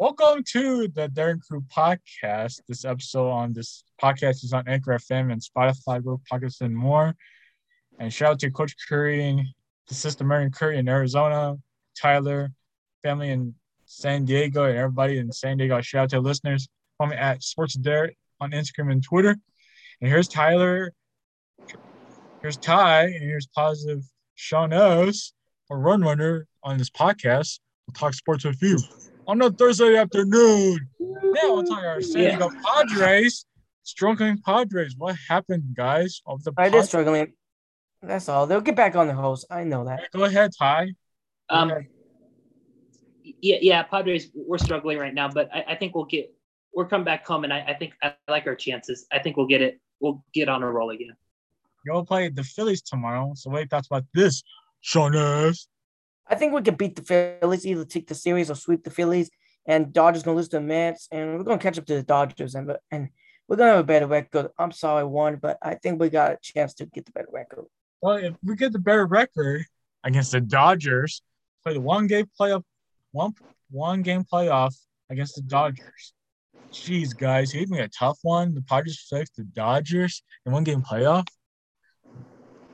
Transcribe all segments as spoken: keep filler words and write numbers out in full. Welcome to the Darren Crew podcast. This episode on this podcast is on Anchor F M and Spotify, Google Podcasts, and more. And shout out to Coach Curry and the sister Marion Curry in Arizona, Tyler, family in San Diego, and everybody in San Diego. Shout out to listeners. Follow me at SportsDare on Instagram and Twitter. And here's Tyler. Here's Ty. And here's positive Sean O's, or Run Runner, on this podcast. We'll talk sports with you on a Thursday afternoon. Now we'll talk our San Diego yeah. Padres. Struggling Padres. What happened, guys? Of the Padres. I did struggling. That's all. They'll get back on the hose. I know that. Right, go ahead, Ty. Go um, ahead. Yeah, yeah, Padres, we're struggling right now, but I, I think we'll get – we'll come back home, and I, I think I like our chances. I think we'll get it. We'll get on a roll again. You'll play the Phillies tomorrow, so what are your thoughts about this, Shoners? I think we can beat the Phillies, either take the series or sweep the Phillies, and Dodgers going to lose to the Mets, and we're going to catch up to the Dodgers, and and we're going to have a better record. I'm sorry, one, but I think we got a chance to get the better record. Well, if we get the better record against the Dodgers, play the one-game playoff, one one game playoff against the Dodgers. Jeez, guys, it even a tough one. The Padres face the Dodgers in one game playoff.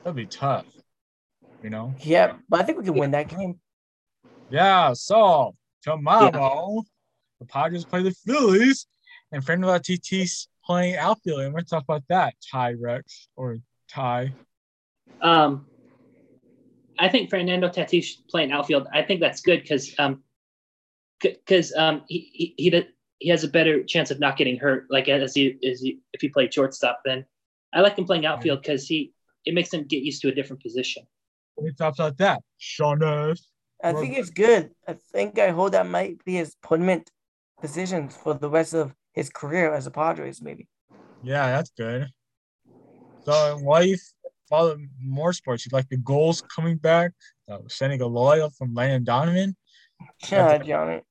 That'd be tough, you know. Yeah, but I think we can win that game. Yeah. So tomorrow, yeah. the Padres play the Phillies, and Fernando Tatis playing outfield, and we're gonna talk about that. Ty Rex or Ty. Um, I think Fernando Tatis playing outfield. I think that's good because um, because c- um, he he he, he has a better chance of not getting hurt. Like as he is if he played shortstop, then I like him playing outfield because he it makes him get used to a different position. What are your thoughts about that, Shauna? I think it's good. I think I hold that might be his permanent position for the rest of his career as a Padres, maybe. Yeah, that's good. So, what if? Follow more sports. You like the goals coming back. Uh, sending a loyal from Landon Donovan. Yeah, Johnny.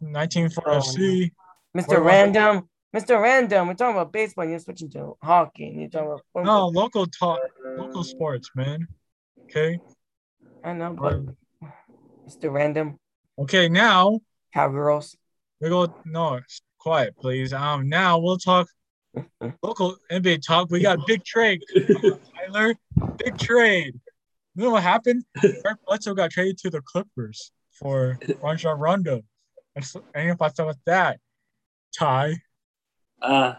nineteen forty-two. Mister What Random. Mister Random. We're talking about baseball. And you're switching to hockey. And you're talking about football. No, local talk. Local sports, man. Okay. I know, but um, Mister Random. Okay, now. Cowgirls. We go. No, quiet, please. Um, now we'll talk. Local N B A talk. We got big trade. Tyler, big trade. You know what happened? Bledsoe got traded to the Clippers for Rajon Rondo. And so, any thoughts about that, Ty? Uh,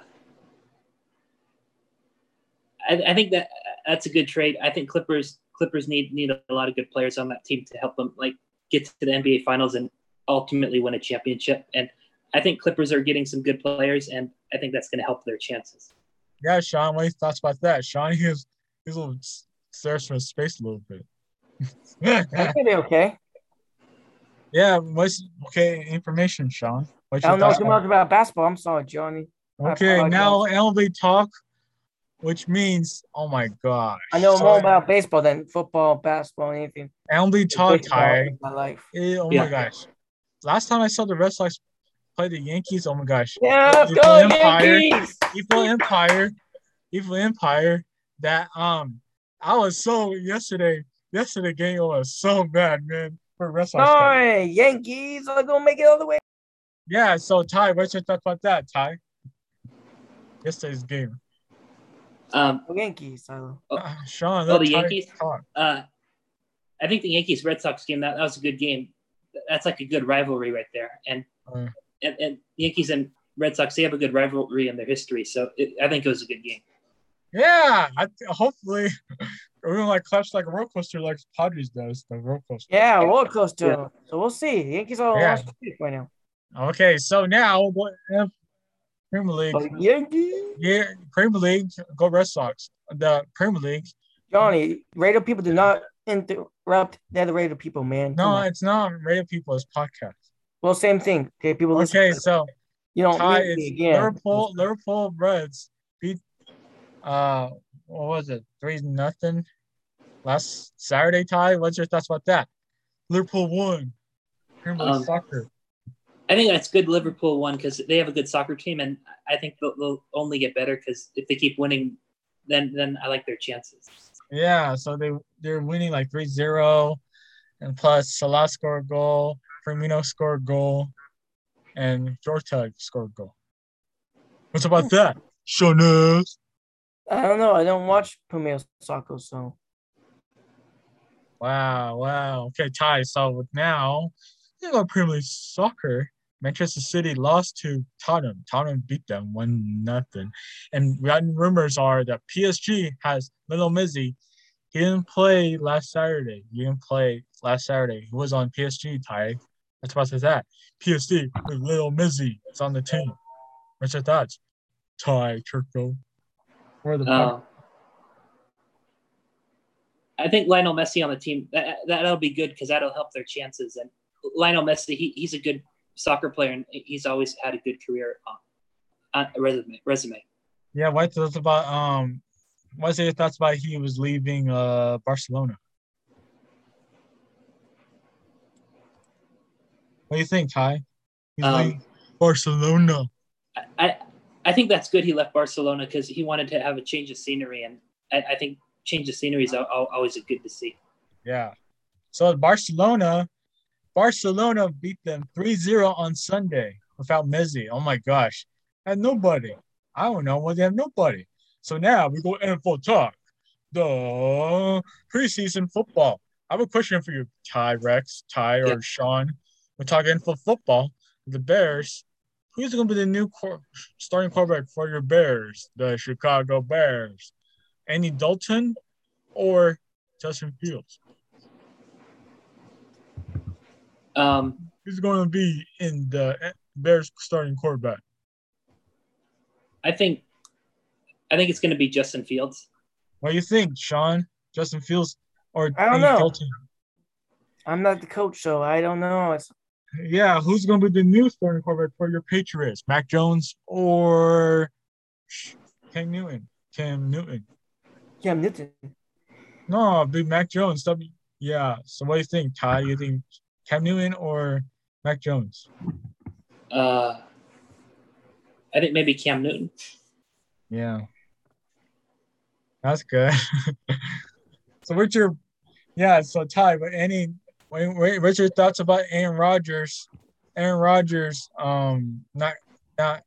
I, I think that that's a good trade. I think Clippers Clippers need need a lot of good players on that team to help them like get to the N B A Finals and ultimately win a championship. And I think Clippers are getting some good players, and I think that's going to help their chances. Yeah, Sean, what are your thoughts about that? Sean, he was, he was a little serious from space a little bit. That's going to be okay. Yeah, what's okay information, Sean? What's I don't know too much about basketball. I'm sorry, Johnny. Okay, now N B A talk, which means, oh, my gosh. I know so, more about baseball than football, basketball, anything. N B A talk, Ty. My life. It, oh, yeah. my gosh. Last time I saw the Red Sox play the Yankees, oh my gosh. Yeah, evil go Empire, Yankees! Evil Empire, Evil Empire, that um, I was so, yesterday, yesterday game was so bad, man. For Red Sox. All right, Yankees are going to make it all the way. Yeah, so Ty, what's your thoughts about that, Ty? Yesterday's game. Um, the Yankees, I don't know. Uh, Sean, oh, the Yankees? Uh, I think the Yankees-Red Sox game, that, that was a good game. That's like a good rivalry right there, and uh, And, and Yankees and Red Sox, they have a good rivalry in their history. So it, I think it was a good game. Yeah. I th- hopefully, we're going to like clash like a roller coaster like Padres does. The roller coaster. Yeah, roller coaster. Yeah. So we'll see. The Yankees are yeah. right now. Okay. So now, what if Premier League? Oh, Yankees. Yeah. Premier League, go Red Sox. The Premier League. Johnny, radio people do not interrupt. They're the radio people, man. No, mm-hmm. It's not radio people. It's podcasts. Well, same thing. Okay, people listen. Okay, so you know, Liverpool, Liverpool Reds beat uh, what was it, three nothing last Saturday. Ty, what's your thoughts about that? Liverpool won. Um, soccer. I think that's good. Liverpool won because they have a good soccer team, and I think they'll, they'll only get better because if they keep winning, then then I like their chances. Yeah, so they they're winning like three zero, and plus Salah scored a goal. Firmino scored a goal. and Jorteg scored a goal. What's about that? Shonus. I don't know. I don't watch Pumeo Soccer, so. Wow, wow. Okay, Ty, so now, you know, Premier League Soccer, Manchester City lost to Tottenham. Tottenham beat them one nothing. And rumors are that P S G has Lionel Messi. He didn't play last Saturday. He didn't play last Saturday. He was on P S G, Ty. That's about to say that. P S G with Lionel Messi. It's on the team. What's your thoughts? Ty, Turco. Where are the uh, I think Lionel Messi on the team, that, that'll be good because that'll help their chances. And Lionel Messi, he, he's a good soccer player, and he's always had a good career on, on a resume, resume. Yeah, what thoughts about um, what's your thoughts about he was leaving uh, Barcelona? What do you think, Ty? He's um, leaving Barcelona. I, I I think that's good he left Barcelona because he wanted to have a change of scenery, and I, I think change of scenery is always good to see. Yeah. So Barcelona, Barcelona beat them three zero on Sunday without Messi. Oh, my gosh. And nobody. I don't know why they have nobody. So now we go N F L talk. The preseason football. I have a question for you, Ty Rex, Ty or yeah. Sean. We're talking N F L football. The Bears. Who's going to be the new cor- starting quarterback for your Bears, the Chicago Bears? Andy Dalton or Justin Fields? Um, Who's going to be in the Bears starting quarterback? I think I think it's going to be Justin Fields. What do you think, Sean? Justin Fields or I don't Andy know. Dalton? I'm not the coach, so I don't know. It's- Yeah, who's going to be the new starting quarterback for your Patriots? Mac Jones or Cam Newton? Cam Newton. Cam Newton. No, be Mac Jones. Yeah. So what do you think, Ty? You think Cam Newton or Mac Jones? Uh, I think maybe Cam Newton. Yeah. That's good. So what's your yeah? So Ty, but any. Wait, wait, what's your thoughts about Aaron Rodgers? Aaron Rodgers um, not not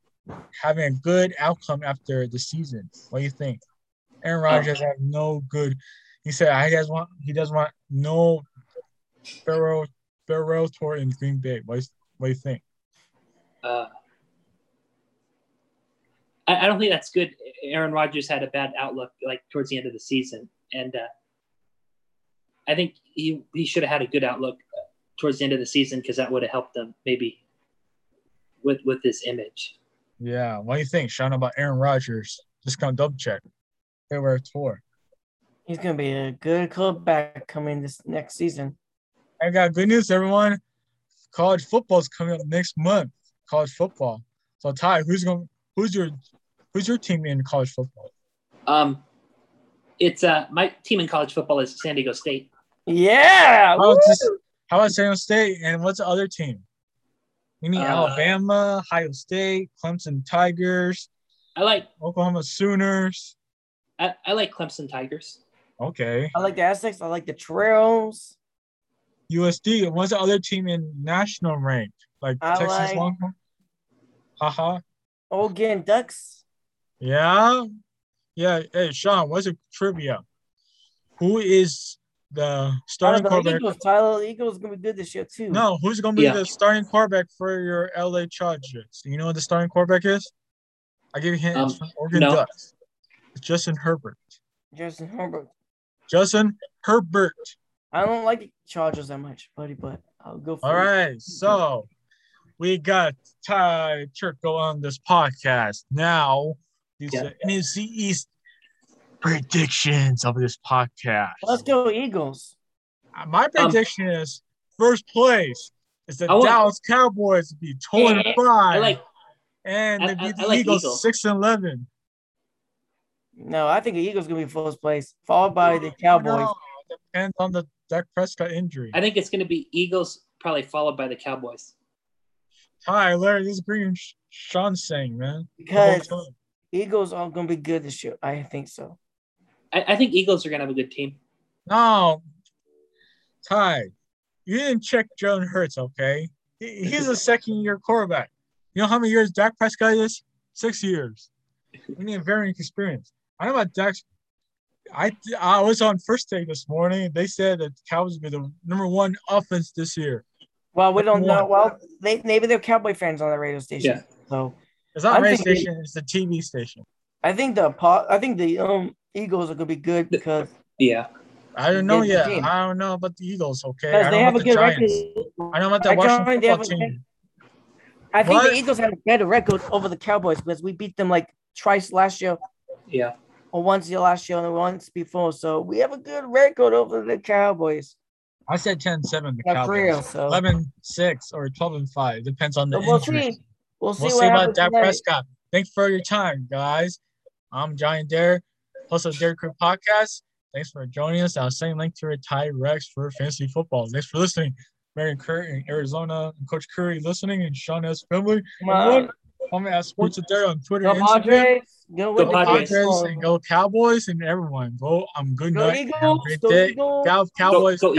having a good outcome after the season. What do you think? Aaron Rodgers okay. has no good. He said I guess want he doesn't want no farewell farewell tour in Green Bay. What do you, what do you think? Uh, I, I don't think that's good. Aaron Rodgers had a bad outlook like towards the end of the season, and. Uh, I think he, he should have had a good outlook towards the end of the season because that would have helped them maybe with with his image. Yeah. What do you think, Sean, about Aaron Rodgers? Just kind of double check. They were a tour. He's going to be a good quarterback coming this next season. I got good news, everyone. College football is coming up next month, college football. So, Ty, who's going? Who's your who's your team in college football? Um, It's uh, my team in college football is San Diego State. Yeah. How about San Diego State? And what's the other team? You mean uh, Alabama, Ohio State, Clemson Tigers. I like Oklahoma Sooners. I, I like Clemson Tigers. Okay. I like the Aztecs. I like the Trails. U S D. What's the other team in national rank? Like I Texas like... Longhorns. Haha. Oregon Ducks. Yeah. Yeah. Hey, Sean, what's a trivia? Who is the starting oh, the quarterback? Eagles. Tyler Eagles is going to be good this year, too. No, who's going to be yeah. the starting quarterback for your L A Chargers? You know what the starting quarterback is? I give you hints. Um, Oregon no. Ducks. It's Justin Herbert. Justin Herbert. Justin Herbert. I don't like Chargers that much, buddy, but I'll go for All it. All right. So we got Ty Turco on this podcast now. These yeah. are N F C East predictions of this podcast. Let's go Eagles. My prediction um, is first place is the want, Dallas Cowboys to be two and five. I like, and I, they beat I, the I like Eagles six and eleven. No, I think the Eagles going to be first place, followed by the Cowboys. No, it depends on the Dak Prescott injury. I think it's going to be Eagles probably followed by the Cowboys. Hi, Larry. This is Green Sean's saying, man. Because – Eagles are going to be good this year. I think so. I, I think Eagles are going to have a good team. No. Ty, you didn't check Jalen Hurts, okay? He's a second-year quarterback. You know how many years Dak Prescott is? Six years. I mean, very inexperienced. I don't know about Dak. I I was on First Take this morning. They said that Cowboys would be the number one offense this year. Well, we don't know. Well, they, maybe they're Cowboy fans on the radio station. Yeah. So it's not a radio station. It's the T V station. I think the I think the um, Eagles are going to be good because yeah. I don't know yet. Team. I don't know about the Eagles. Okay, I don't they know have about a good record. I don't know about that Washington football team. A, I think but, the Eagles have a better record over the Cowboys because we beat them like twice last year. Yeah. Or once the last year and once before. So we have a good record over the Cowboys. I said ten seven the yeah, Cowboys. Real, so. eleven six or twelve and five. Depends on the so we'll injury. See. We'll see, we'll see about Dak Prescott. Thanks for your time, guys. I'm Giant Dare, host of Darren Crew Podcast. Thanks for joining us. I'll send a link to Ty Rex for fantasy football. Thanks for listening. Marion Curry in Arizona, and Coach Curry listening, and Sean S. Family. Wow. I'm at SportsDare on Twitter. Go Padres. Go Padres. Go Cowboys and everyone. Go. I'm good. Go night. Eagles. Have a great day. Go Cowboys. Go, go